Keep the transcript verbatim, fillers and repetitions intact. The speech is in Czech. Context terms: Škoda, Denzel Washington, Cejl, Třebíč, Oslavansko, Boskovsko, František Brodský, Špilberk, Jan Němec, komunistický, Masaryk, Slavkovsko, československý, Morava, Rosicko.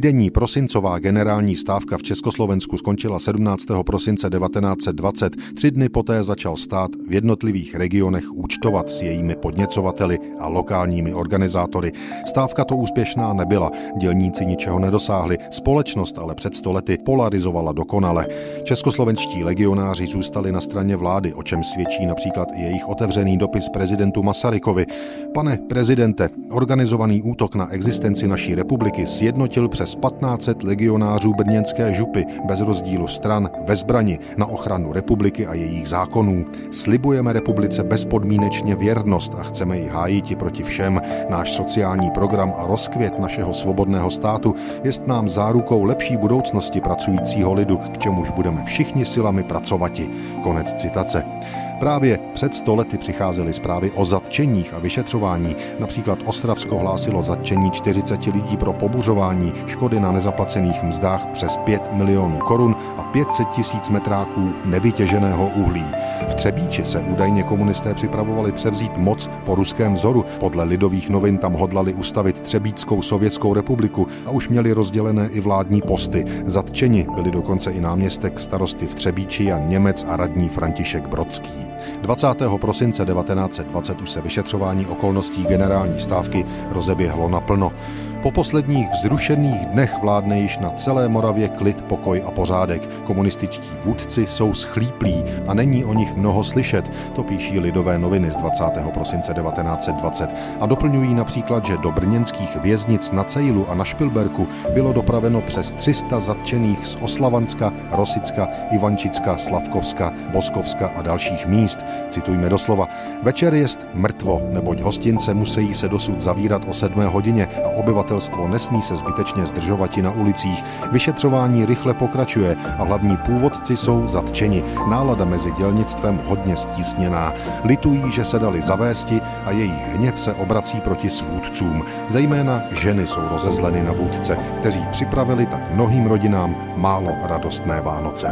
Týdenní prosincová generální stávka v Československu skončila sedmnáctého prosince devatenáct set dvacet. Tři dny poté začal stát v jednotlivých regionech účtovat s jejími podněcovateli a lokálními organizátory. Stávka to úspěšná nebyla, dělníci ničeho nedosáhli, společnost ale před sto lety polarizovala dokonale. Českoslovenští legionáři zůstali na straně vlády, o čem svědčí například i jejich otevřený dopis prezidentu Masarykovi. Pane prezidente, organizovaný útok na existenci naší republiky sjednotil přes patnáct set legionářů brněnské župy bez rozdílu stran ve zbrani na ochranu republiky a jejich zákonů. Slibujeme republice bezpodmínečně věrnost a chceme ji hájiti proti všem. Náš sociální program a rozkvět našeho svobodného státu jest nám zárukou lepší budoucnosti pracujícího lidu, k čemuž budeme všichni silami pracovati. Konec citace. Právě před sto lety přicházely zprávy o zatčeních a vyšetřování. Například Ostravsko hlásilo zatčení čtyřiceti lidí pro pobuřování, škody na nezaplacených mzdách přes pět milionů korun a pět set tisíc metráků nevytěženého uhlí. V Třebíči se údajně komunisté připravovali převzít moc po ruském vzoru. Podle Lidových novin tam hodlali ustavit Třebíčskou sovětskou republiku a už měli rozdělené i vládní posty. Zatčeni byli dokonce i náměstek starosty v Třebíči Jan Němec a radní František Brodský. dvacátého prosince devatenáct set dvacet už se vyšetřování okolností generální stávky rozeběhlo naplno. Po posledních vzrušených dnech vládne již na celé Moravě klid, pokoj a pořádek. Komunističtí vůdci jsou schlíplí a není o nich mnoho slyšet, to píší Lidové noviny z dvacátého prosince devatenáct set dvacet. A doplňují například, že do brněnských věznic na Cejlu a na Špilberku bylo dopraveno přes tři sta zatčených z Oslavanska, Rosicka, Ivančicka, Slavkovska, Boskovska a dalších míst. Citujme doslova. Večer jest mrtvo, neboť hostince musejí se dosud zavírat o sedmé hodině a obyvatelé nesmí se zbytečně zdržovati na ulicích. Vyšetřování rychle pokračuje a hlavní původci jsou zatčeni. Nálada mezi dělnictvem hodně stísněná. Litují, že se dali zavésti a jejich hněv se obrací proti svůdcům. Zejména ženy jsou rozezleny na vůdce, kteří připravili tak mnohým rodinám málo radostné Vánoce.